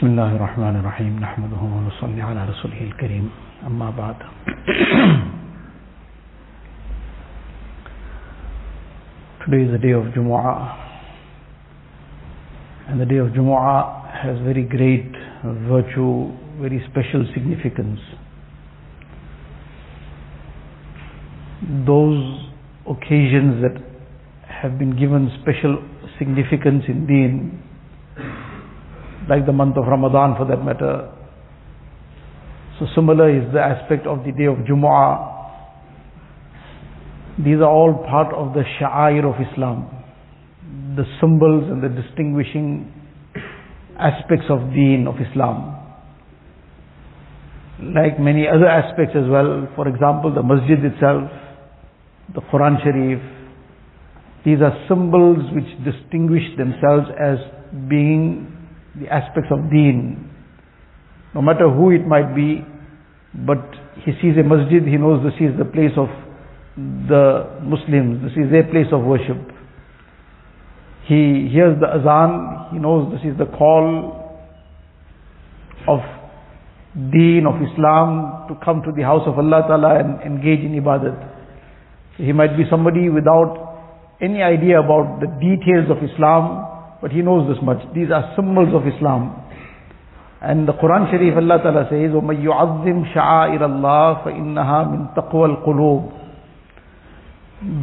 Bismillah ar-Rahman ar-Rahim. Nahmaduhu wa nusalli ala rasulihil kareem. Amma ba'd. Today is the day of Jumu'ah. And the day of Jumu'ah has very great virtue, very special significance. Those occasions that have been given special significance in deen, like the month of Ramadan for that matter. So similar is the aspect of the day of Jumu'ah. These are all part of the Sha'air of Islam, the symbols and the distinguishing aspects of deen of Islam. Like many other aspects as well, for example the Masjid itself, the Quran Sharif, these are symbols which distinguish themselves as being the aspects of deen, no matter who it might be. But he sees a masjid, he knows this is the place of the Muslims, this is their place of worship. He hears the azan, he knows this is the call of deen of Islam to come to the house of Allah Ta'ala and engage in ibadat. So he might be somebody without any idea about the details of Islam, but he knows this much. These are symbols of Islam. And the Quran Sharif, Allah Ta'ala says, وَمَنْ يُعَظِّمْ شَعَائِرَ اللَّهِ فَإِنَّهَا مِنْ تَقْوَى الْقُلُوبِ.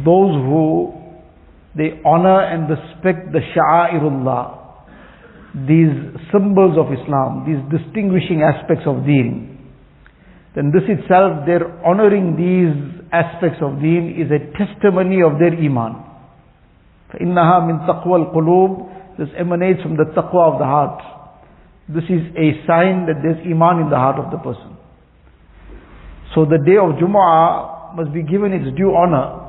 Those who they honor and respect the Sha'airullah, these symbols of Islam, these distinguishing aspects of deen, then this itself, their honoring these aspects of deen is a testimony of their iman. فَإِنَّهَا مِنْ تَقْوَى الْقُلُوبِ. This emanates from the taqwa of the heart. This is a sign that there's iman in the heart of the person. So the day of Jumu'ah must be given its due honor.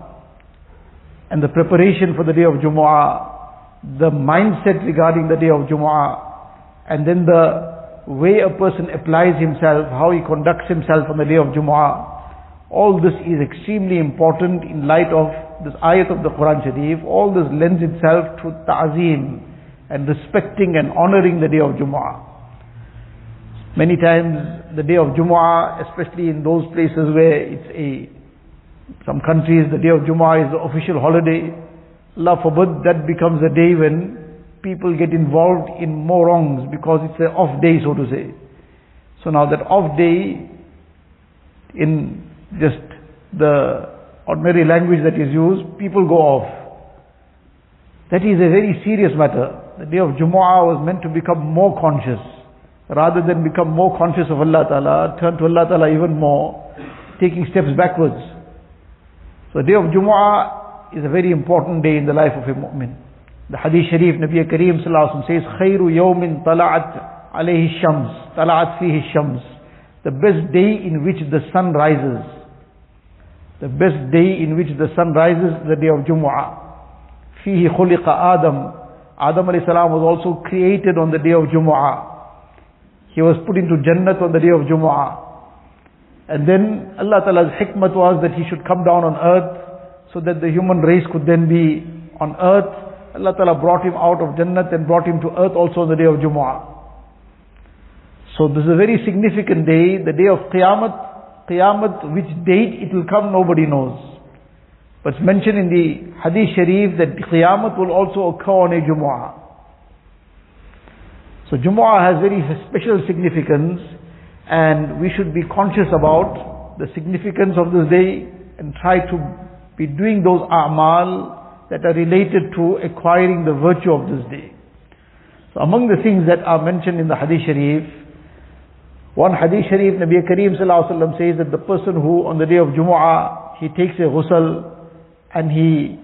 And the preparation for the day of Jumu'ah, the mindset regarding the day of Jumu'ah, and then the way a person applies himself, how he conducts himself on the day of Jumu'ah, all this is extremely important in light of this ayat of the Quran Sharif. All this lends itself to Ta'zim and respecting and honoring the day of Jumu'ah. Many times the day of Jumu'ah, especially in those places where it's some countries, the day of Jumu'ah is the official holiday. Allah forbid that becomes a day when people get involved in more wrongs because it's an off day, so to say. So now that off day, in just the ordinary language that is used, people go off. That is a very serious matter. The day of Jumu'ah was meant to become more conscious. Rather than become more conscious of Allah Ta'ala, turn to Allah Ta'ala even more, taking steps backwards. So the day of Jumu'ah is a very important day in the life of a mu'min. The hadith sharif, Nabiya kareem sallallahu alaihi wasallam says, خَيْرُ يَوْمٍ طَلَعَتْ عَلَيْهِ الشَّمْسِ طَلَعَتْ فِيهِ الشَّمْسِ. The best day in which the sun rises. The best day in which the sun rises is the day of Jumu'ah. فِيهِ خُلِقَ آدَمْ. Adam alayhi salam was also created on the day of Jumu'ah. He was put into Jannat on the day of Jumu'ah. And then Allah Ta'ala's hikmat was that he should come down on earth so that the human race could then be on earth. Allah Ta'ala brought him out of Jannat and brought him to earth also on the day of Jumu'ah. So this is a very significant day, the day of Qiyamah. Qiyamah, which date it will come, nobody knows. But it's mentioned in the hadith sharif that Qiyamah will also occur on a Jumu'ah. So Jumu'ah has very special significance, and we should be conscious about the significance of this day and try to be doing those a'mal that are related to acquiring the virtue of this day. So among the things that are mentioned in the hadith sharif, one hadith sharif, Nabiya kareem sallallahu alaihi wasallam says that the person who on the day of Jumu'ah, he takes a ghusl and he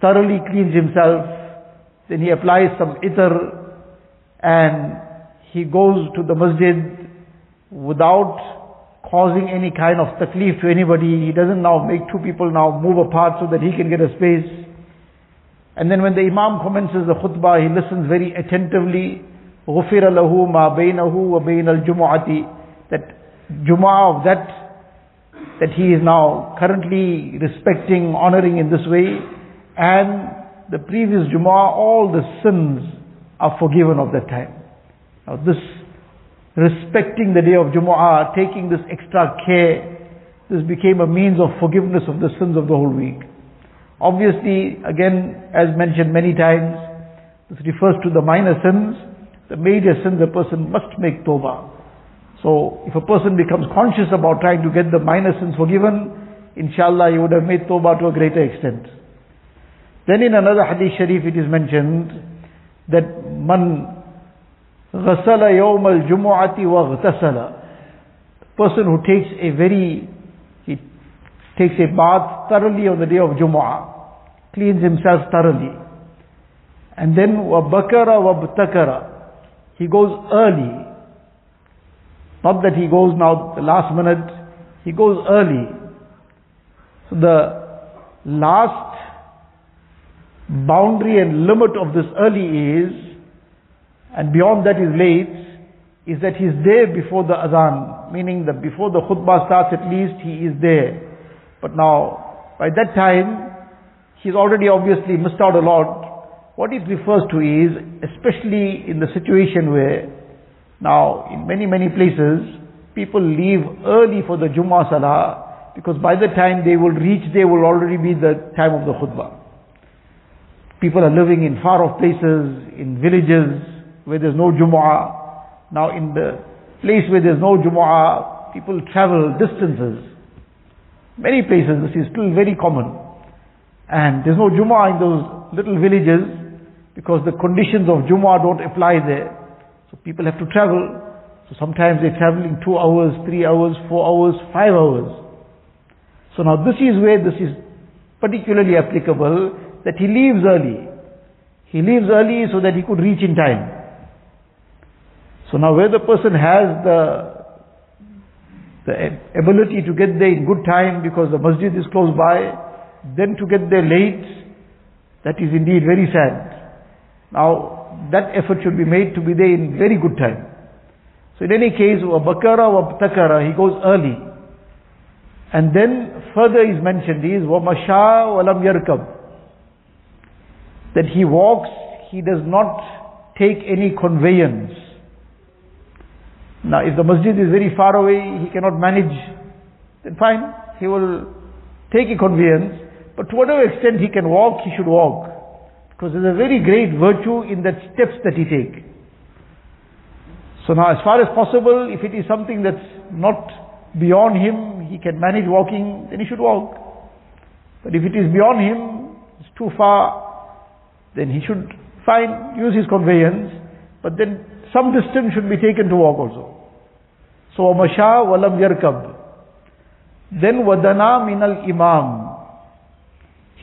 thoroughly cleans himself, then he applies some itar and he goes to the masjid without causing any kind of taklif to anybody. He doesn't now make two people now move apart so that he can get a space. And then when the imam commences the khutbah, he listens very attentively. غُفِرَ لَهُ مَا بَيْنَهُ وَبَيْنَ الْجُمُعَةِ. That Jumu'ah of that he is now currently respecting, honoring in this way, and the previous Jumu'ah, all the sins are forgiven of that time. Now this respecting the day of Jumu'ah, taking this extra care, this became a means of forgiveness of the sins of the whole week. Obviously, again, as mentioned many times, this refers to the minor sins. The major sins, a person must make tawbah. So, if a person becomes conscious about trying to get the minor sins forgiven, inshallah, he would have made tawbah to a greater extent. Then in another hadith sharif, it is mentioned that man ghasala yawm al-jumu'ati wa ghtasala, the person who takes a bath thoroughly on the day of Jumu'ah, cleans himself thoroughly, and then wa bakara wa btakara, he goes early, not that he goes now the last minute, he goes early. So the last boundary and limit of this early is, and beyond that is late, is that he is there before the azan, meaning that before the khutbah starts at least he is there. But now, by that time, he's already obviously missed out a lot. What it refers to is, especially in the situation where, now in many places, people leave early for the Jumu'ah Salah, because by the time they will reach, they will already be the time of the khutbah. People are living in far off places, in villages, where there's no Jumu'ah. Now in the place where there's no Jumu'ah, people travel distances. Many places this is still very common, and there's no Jumu'ah in those little villages because the conditions of Jumu'ah don't apply there. So people have to travel, so sometimes they're traveling 2 hours, 3 hours, 4 hours, 5 hours. So now this is where this is particularly applicable, that he leaves early. He leaves early so that he could reach in time. So now where the person has the ability to get there in good time because the masjid is close by, then to get there late, that is indeed very sad. Now, that effort should be made to be there in very good time. So in any case, wa bakara wa btakara, he goes early. And then further is mentioned is, wa masha wa lam yarkab, that he walks, he does not take any conveyance. Now if the masjid is very far away, he cannot manage, then fine, he will take a conveyance, but to whatever extent he can walk, he should walk, because there is a very great virtue in that steps that he take. So now as far as possible, if it is something that's not beyond him, he can manage walking, then he should walk. But if it is beyond him, it's too far, then he should fine, use his conveyance, but then some distance should be taken to walk also. So, وَمَشَى وَلَمْ يَرْكَبْ. Then, وَدَنَى مِنَ الْإِمَامِ,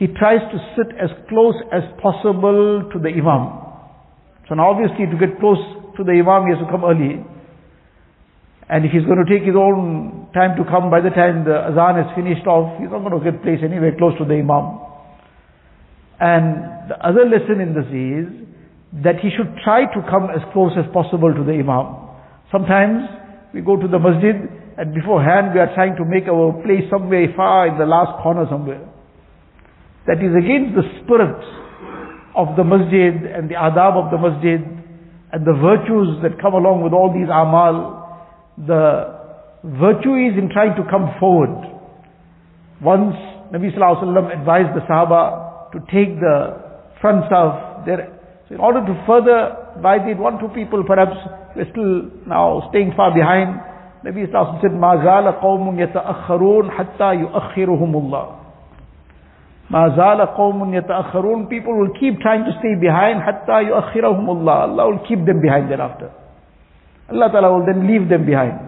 he tries to sit as close as possible to the imam. So now obviously to get close to the imam, he has to come early. And if he's going to take his own time to come, by the time the azan is finished off, he's not going to get place anywhere close to the imam. And the other lesson in this is, that he should try to come as close as possible to the imam. Sometimes we go to the masjid and beforehand we are trying to make our place somewhere far in the last corner somewhere. That is against the spirit of the masjid and the adab of the masjid and the virtues that come along with all these amal. The virtue is in trying to come forward. Once Nabi sallallahu alaihi wasallam advised the sahaba to take the front of their. So in order to further, by the 1-2 people perhaps we're still now staying far behind, Nabi Sallallahu Alaihi Wasallam said, مَا زَالَ قَوْمٌ يَتَأَخَّرُونَ حَتَّى يُؤَخِّرُهُمُ اللَّهُ. مَا زَالَ قَوْمٌ يَتَأَخَّرُونَ. People will keep trying to stay behind, حَتَّى يُؤَخِّرَهُمُ اللَّهُ. Allah will keep them behind thereafter. Allah Ta'ala will then leave them behind.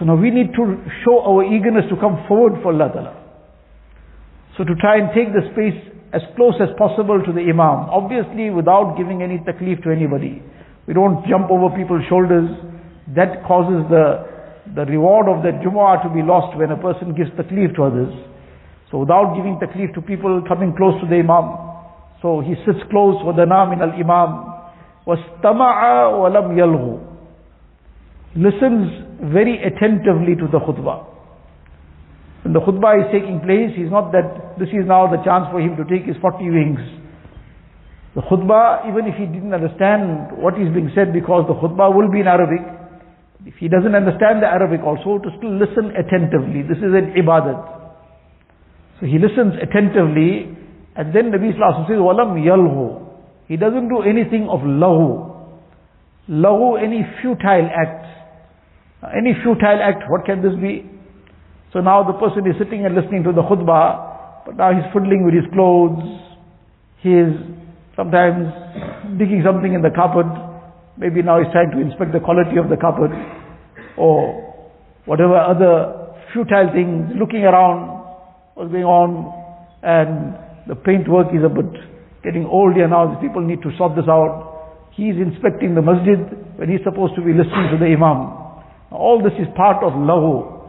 So now we need to show our eagerness to come forward for Allah Ta'ala. So to try and take the space as close as possible to the imam, obviously without giving any taklif to anybody. We don't jump over people's shoulders. That causes the reward of that Jumu'ah to be lost when a person gives taklif to others. So without giving taklif to people, coming close to the imam. So he sits close, وَدَنَى مِنَ الْإِمَامِ وَاسْتَمَعَ وَلَمْ يَلْغُ. Listens very attentively to the khutbah. When the khutbah is taking place, he's not that this is now the chance for him to take his 40 wings. The khutbah, even if he didn't understand what is being said, because the khutbah will be in Arabic, If he doesn't understand the Arabic also, to still listen attentively. This is an ibadat. So he listens attentively, and then Nabi Sallallahu Alaihi Wasallam says, walam yalhu. He doesn't do anything of lahu. Lahu, any futile act. Any futile act, what can this be? So now the person is sitting and listening to the khutbah, but now he's fiddling with his clothes, he is sometimes digging something in the carpet, maybe now he's trying to inspect the quality of the carpet, or whatever other futile things, looking around, what's going on, and the paintwork is a bit getting old here now, these people need to sort this out. He's inspecting the masjid when he's supposed to be listening to the imam. All this is part of lahu.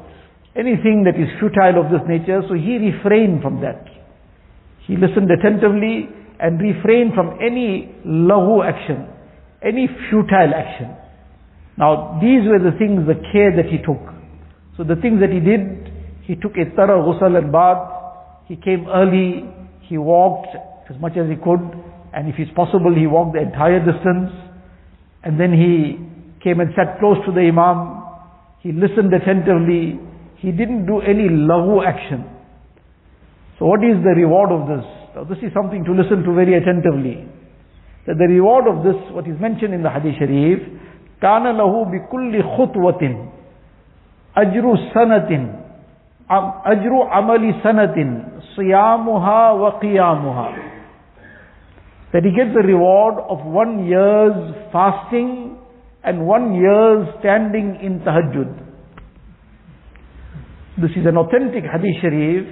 Anything that is futile of this nature, so he refrained from that. He listened attentively and refrained from any lahu action, any futile action. Now these were the things, the care that he took. So the things that he did, he took itar, ghusl and bath, he came early, he walked as much as he could, and if it's possible he walked the entire distance, and then he came and sat close to the imam, he listened attentively, he didn't do any lahu action. So what is the reward of this? Now this is something to listen to very attentively. That the reward of this, what is mentioned in the hadith sharif, كَانَ لَهُ بِكُلِّ خُطْوَةٍ أَجْرُ سَنَةٍ أَجْرُ عَمَلِ سَنَةٍ صِيَامُهَا وَقِيَامُهَا. That he gets the reward of 1 year's fasting and 1 year's standing in tahajjud. This is an authentic hadith sharif,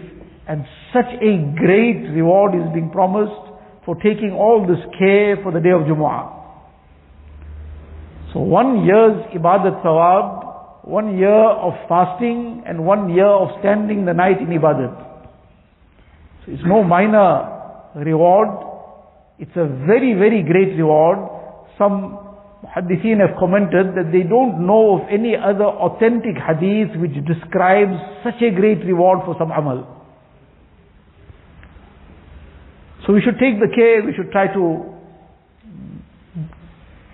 and such a great reward is being promised for taking all this care for the day of Jumu'ah. So 1 year's ibadat thawab, 1 year of fasting and 1 year of standing the night in ibadat. So it's no minor reward, it's a very, very great reward. Some Muhaddithin have commented that they don't know of any other authentic hadith which describes such a great reward for some amal. So we should take the care, we should try to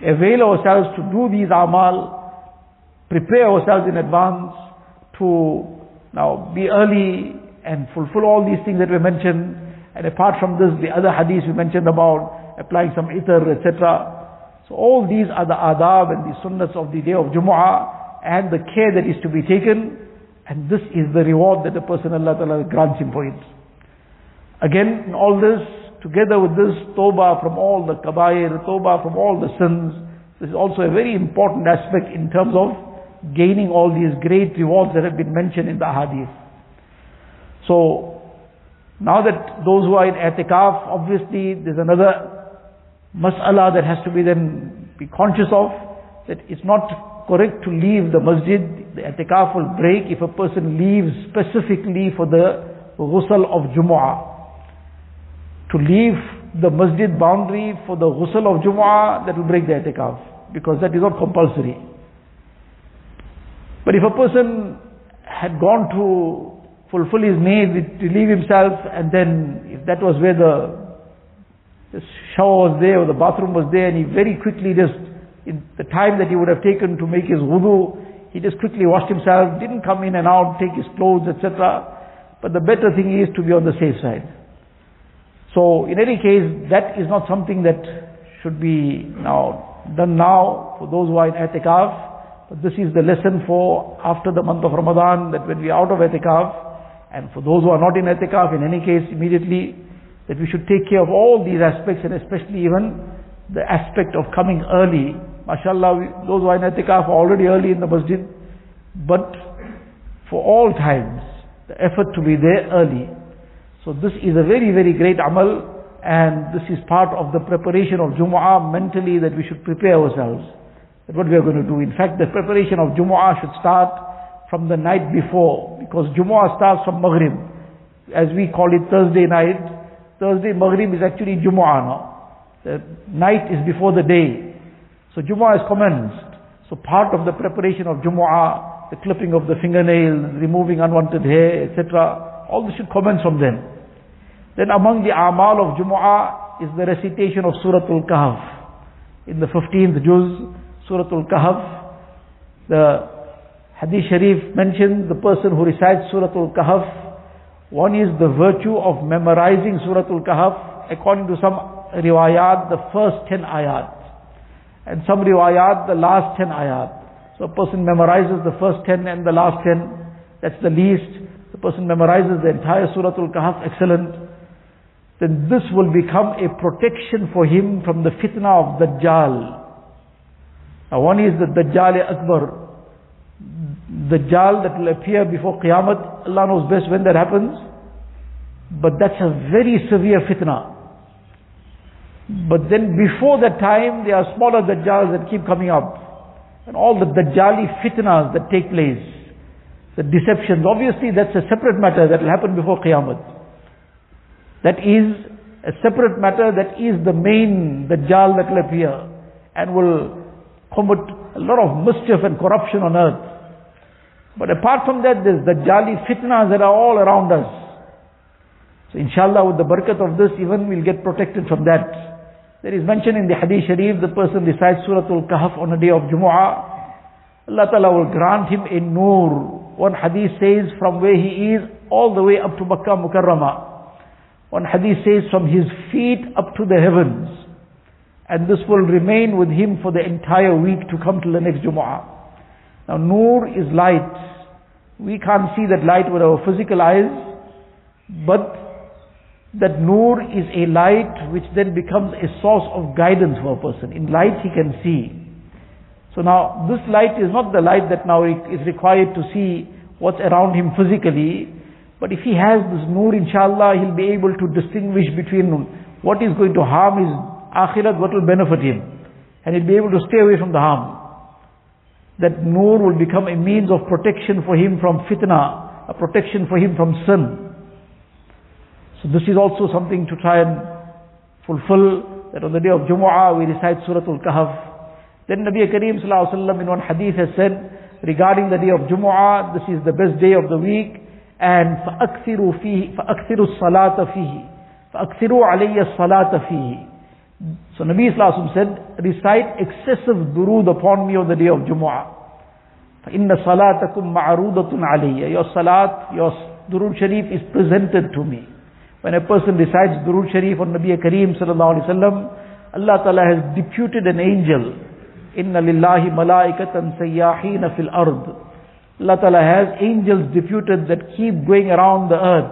avail ourselves to do these amal, prepare ourselves in advance to now be early and fulfill all these things that were mentioned. And apart from this, the other hadith we mentioned about applying some itar, etc. So all these are the adab and the sunnahs of the day of Jumu'ah and the care that is to be taken, and this is the reward that the person Allah Ta'ala grants him for it. Again, in all this, together with this, tawbah from all the kabair, tawbah from all the sins, this is also a very important aspect in terms of gaining all these great rewards that have been mentioned in the hadith. So, now that those who are in a'tikaf, obviously there's another mas'ala that has to be then be conscious of, that it's not correct to leave the masjid. The i'tikaf will break if a person leaves specifically for the ghusl of Jumu'ah. To leave the masjid boundary for the ghusl of Jumu'ah, that will break the i'tikaf, because that is not compulsory. But if a person had gone to fulfill his need, to leave himself, and then if that was where the shower was there or the bathroom was there, and he very quickly just, in the time that he would have taken to make his wudu, he just quickly washed himself, didn't come in and out, take his clothes, etc. But the better thing is to be on the safe side. So in any case, that is not something that should be done for those who are in i'tikaf. But this is the lesson for after the month of Ramadan, that when we are out of i'tikaf, and for those who are not in i'tikaf, in any case immediately, that we should take care of all these aspects, and especially even the aspect of coming early. MashaAllah, those who are in i'tikaf are already early in the masjid, but for all times, the effort to be there early. So this is a very, very great amal, and this is part of the preparation of Jumu'ah mentally, that we should prepare ourselves. That what we are going to do. In fact, the preparation of Jumu'ah should start from the night before, because Jumu'ah starts from Maghrib, as we call it Thursday night. Thursday Maghrib is actually Jumu'ah now. The night is before the day. So Jumu'ah has commenced. So part of the preparation of Jumu'ah, the clipping of the fingernails, removing unwanted hair, etc., all this should commence from then. Then among the amal of Jumu'ah is the recitation of Surah Al-Kahf. In the 15th juz, Surah Al-Kahf, The hadith sharif mentions the person who recites Surah Al-Kahf. One is the virtue of memorizing Surah Al-Kahf. According to some riwayat, the first 10 ayat. And some riwayat, the last 10 ayat. So a person memorizes the first 10 and the last 10. That's the least. The person memorizes the entire Surah Al-Kahf, excellent. Then this will become a protection for him from the fitna of Dajjal. Now one is the Dajjal-e-Akbar. Dajjal that will appear before Qiyamah. Allah knows best when that happens. But that's a very severe fitna. But then before that time, there are smaller Dajjals that keep coming up. And all the Dajjali fitnas that take place. The deceptions. Obviously that's a separate matter that will happen before Qiyamah. That is a separate matter, that is the main Dajjal that will appear and will commit a lot of mischief and corruption on earth. But apart from that, there's Dajjali fitnas that are all around us. So inshallah, with the barakat of this, even we'll get protected from that. There is mention in the hadith sharif, the person recites Surah Al-Kahf on a day of Jumu'ah, Allah Ta'ala will grant him a noor. One hadith says from where he is all the way up to Makkah Mukarramah. One hadith says from his feet up to the heavens, and this will remain with him for the entire week to come till the next Jumu'ah. Now noor is light. We can't see that light with our physical eyes, but that noor is a light which then becomes a source of guidance for a person. In light he can see. So now this light is not the light that now is required to see what's around him physically. But if he has this noor, inshallah, he'll be able to distinguish between what is going to harm his akhirat, what will benefit him. And he'll be able to stay away from the harm. That noor will become a means of protection for him from fitna, a protection for him from sin. So this is also something to try and fulfill, that on the day of Jumu'ah we recite Surah Al-Kahf. Then Nabiya kareem sallallahu alaihi wasallam in one hadith has said, regarding the day of Jumu'ah, this is the best day of the week. And فَأَكْثِرُوا الصَّلَاةَ فِيهِ فَأَكْثِرُوا عَلَيَّ الصَّلَاةَ فِيهِ. So Nabi Sallallahu Alaihi Wasallam said, recite excessive durood upon me on the day of Jumu'ah. فَإِنَّ صَلَاتَكُمْ مَعْرُودَةٌ عَلَيَّ. Your salat, your durood sharif is presented to me. When a person recites durood sharif on Nabi Kareem Sallallahu Alaihi Wasallam, Allah Ta'ala has deputed an angel. إِنَّ لِلَّهِ مَلَائِكَةً سَيَّاحِينَ فِي الْأَرْضِ. Allah Ta'ala has angels deputed that keep going around the earth.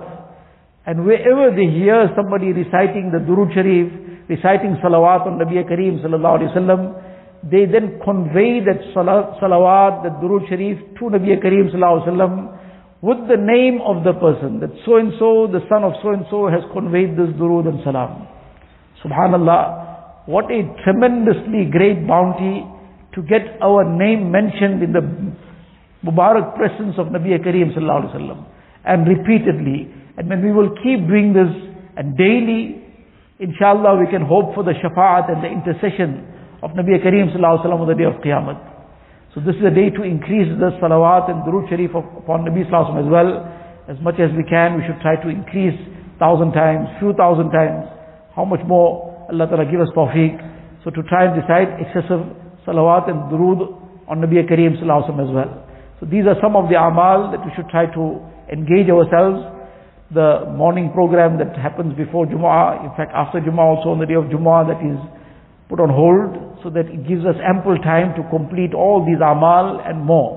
And wherever they hear somebody reciting the durood sharif, reciting salawat on Nabiya kareem sallallahu alaihi wasallam, they then convey that salawat, that durood sharif to Nabiya kareem sallallahu alaihi wasallam with the name of the person. That so-and-so, the son of so-and-so has conveyed this durood and salam. SubhanAllah, what a tremendously great bounty to get our name mentioned in the Mubarak presence of Nabiya Kareem Sallallahu Alaihi Wasallam, and repeatedly. And when we will keep doing this and daily, inshallah we can hope for the shafa'at and the intercession of Nabiya Kareem Sallallahu Alaihi Wasallam on the day of Qiyamah. So this is a day to increase the salawat and durood sharif upon Nabi Sallallahu Alaihi Wasallam as well. As much as we can, we should try to increase 1,000 times, few thousand times. How much more? Allah Ta'ala give us tawfiq. So to try and decide excessive salawat and durood on Nabiya Kareem Sallallahu Alaihi Wasallam as well. So these are some of the amal that we should try to engage ourselves. The morning program that happens before Jumu'ah, in fact after Jumu'ah also on the day of Jumu'ah, that is put on hold, so that it gives us ample time to complete all these amal and more.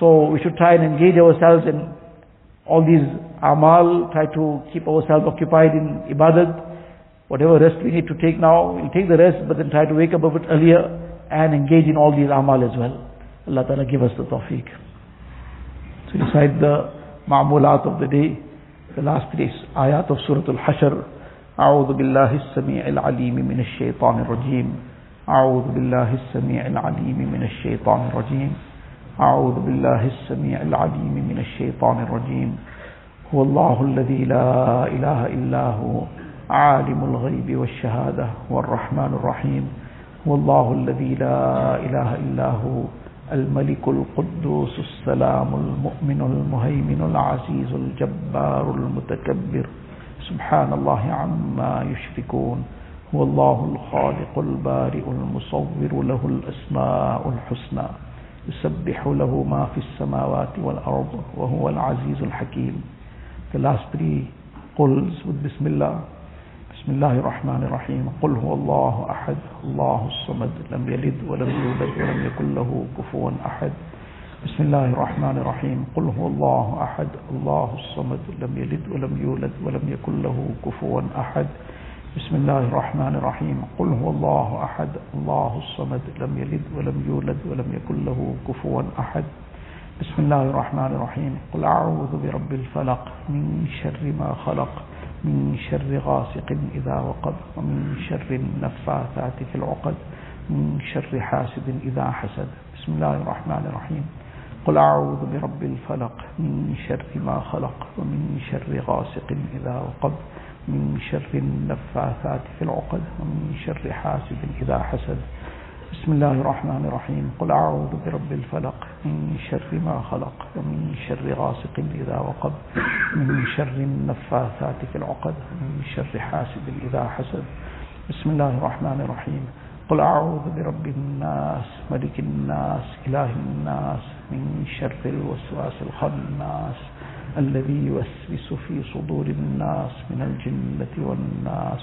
So we should try and engage ourselves in all these amal, try to keep ourselves occupied in ibadat. Whatever rest we need to take now, we'll take the rest, but then try to wake up a bit earlier and engage in all these amal as well. Allah Ta'ala give us the tawfiq. So recite the ma'amulat of the day, the last three ayat of Surah Al-Hashr. A'udhu billahi as-sami'il alimi minash shaitanir rajim. A'udhu billahi as-sami'il alimi minash shaitanir rajim. A'udhu billahi as-sami'il alimi minash shaitanir rajim. Huwa Allahu alladhi la ilaha illa hu, alimul ghaybi wash-shahada, huwa ar-rahmanur rahim. Huwa Allahu alladhi la ilaha illa hu. الملك القدوس السلام المؤمن المهيمن العزيز الجبار المتكبر سبحان الله عما يشركون هو الله الخالق البارئ المصور له الأسماء الحسنى يسبح له ما في السماوات والأرض وهو العزيز الحكيم. The last three quls with Bismillah. Bismillahir Rahmanir Rahim. Qul huwallahu ahad, Allahus samad, lam yalid wa lam yulad wa lam yakul lahu kufuwan ahad. Bismillahir Rahmanir Rahim. Qul huwallahu ahad, Allahus samad, lam yalid wa lam yulad wa lam yakul lahu kufuwan ahad. بسم الله الرحمن الرحيم قل هو الله أحد الله الصمد لم يلد ولم يولد ولم يكن له كفوا أحد بسم الله الرحمن الرحيم قل أعوذ برب الفلق من شر ما خلق من شر غاسق إذا وقب ومن شر النفاثات في العقد من شر حاسد إذا حسد بسم الله الرحمن الرحيم قل أعوذ برب الفلق من شر ما خلق ومن شر غاسق إذا وقب من شر النفاثات في العقد ومن شر حاسد إذا حسد بسم الله الرحمن الرحيم قل أعوذ برب الفلق من شر ما خلق ومن شر غاسق إذا وقب من شر النفاثات في العقد ومن شر حاسد إذا حسد بسم الله الرحمن الرحيم قل أعوذ برب الناس ملك الناس إله الناس من شر الوسواس الخناس الذي يوسوس في صدور الناس من الجنة والناس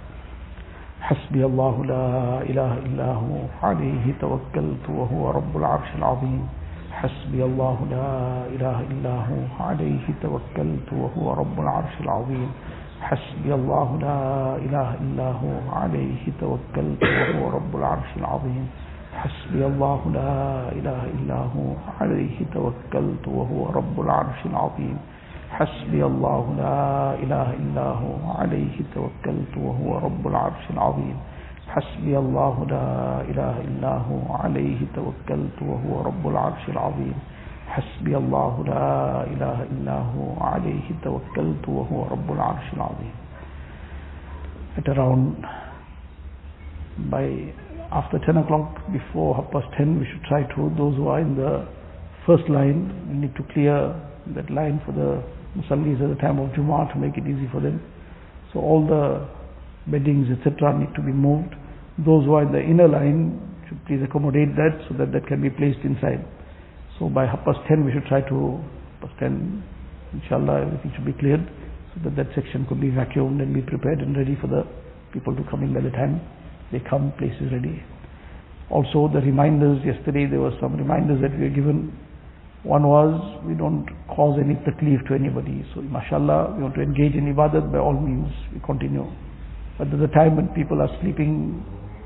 حسبي الله لا إله إلا هو عليه توكلت وهو رب العرش العظيم حسبي الله لا إله إلا هو عليه توكلت وهو رب العرش العظيم حسبي الله لا إله إلا هو عليه توكلت وهو رب العرش العظيم حسبي الله لا إله إلا هو عليه توكلت وهو رب العرش العظيم حسبي الله لا إله إلا هو عليه توكلت وهو رب العرش العظيم حسبي الله لا إله إلا هو عليه توكلت وهو رب العرش العظيم حسبي الله لا إله إلا هو عليه توكلت وهو رب العرش العظيم. At around after 10 o'clock, before 10:30, we should try to, those who are in the first line, we need to clear that line for the Musallis at the time of Jumu'ah to make it easy for them. So all the beddings etc. need to be moved. Those who are in the inner line should please accommodate that so that that can be placed inside. So by 10:30 we should try to, 10 inshallah everything should be cleared so that that section could be vacuumed and be prepared and ready for the people to come in. By the time they come, place is ready. Also the reminders, yesterday there were some reminders that we were given. One was, we don't cause any taklif to anybody. So, mashallah, we want to engage in ibadat, by all means, we continue. But there's a time when people are sleeping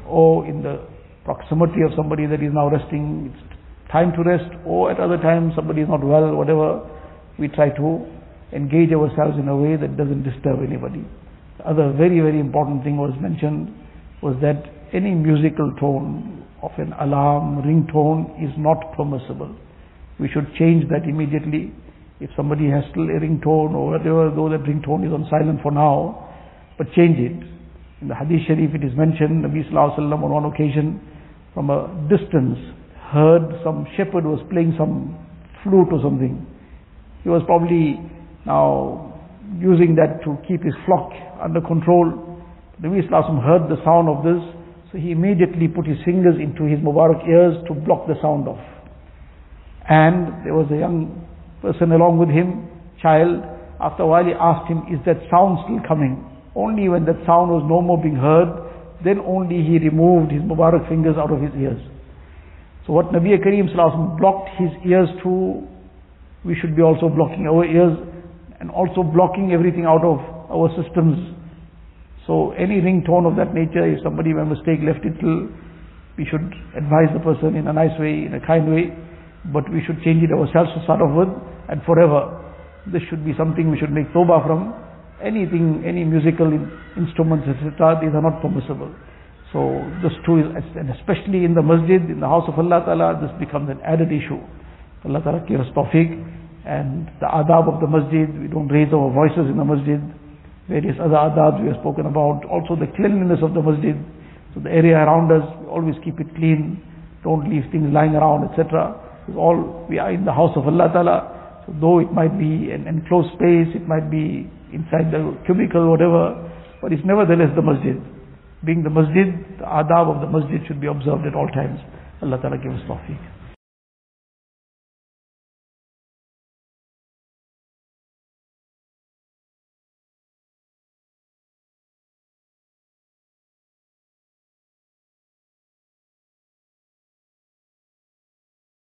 or in the proximity of somebody that is now resting, it's time to rest, or at other times somebody is not well, whatever, we try to engage ourselves in a way that doesn't disturb anybody. The other very, very important thing was mentioned, was that any musical tone of an alarm, ringtone is not permissible. We should change that immediately. If somebody has still a ringtone or whatever, though that ringtone is on silent for now, but change it. In the hadith sharif it is mentioned, Nabiya kareem on one occasion from a distance heard some shepherd was playing some flute or something. He was probably now using that to keep his flock under control. Nabiya kareem heard the sound of this, so he immediately put his fingers into his Mubarak ears to block the sound off. And there was a young person along with him, child. After a while he asked him, is that sound still coming? Only when that sound was no more being heard, then only he removed his Mubarak fingers out of his ears. So what Nabiya kareem blocked his ears to, we should be also blocking our ears and also blocking everything out of our systems. So any ringtone of that nature, if somebody by mistake left it, we should advise the person in a nice way, in a kind way. But we should change it ourselves to start off with, and forever. This should be something we should make tawbah from. Anything, any musical instruments, etc., these are not permissible. So this too is, and especially in the masjid, in the house of Allah Ta'ala, this becomes an added issue. Allah Ta'ala give us tawfiq, and the adab of the masjid, we don't raise our voices in the masjid, various other adabs we have spoken about, also the cleanliness of the masjid, so the area around us, we always keep it clean, don't leave things lying around, etc. All we are in the house of Allah Ta'ala, so though it might be an enclosed space, it might be inside the cubicle, whatever, but it's nevertheless the masjid. Being the masjid, the adab of the masjid should be observed at all times. Allah Ta'ala give us tawfiq.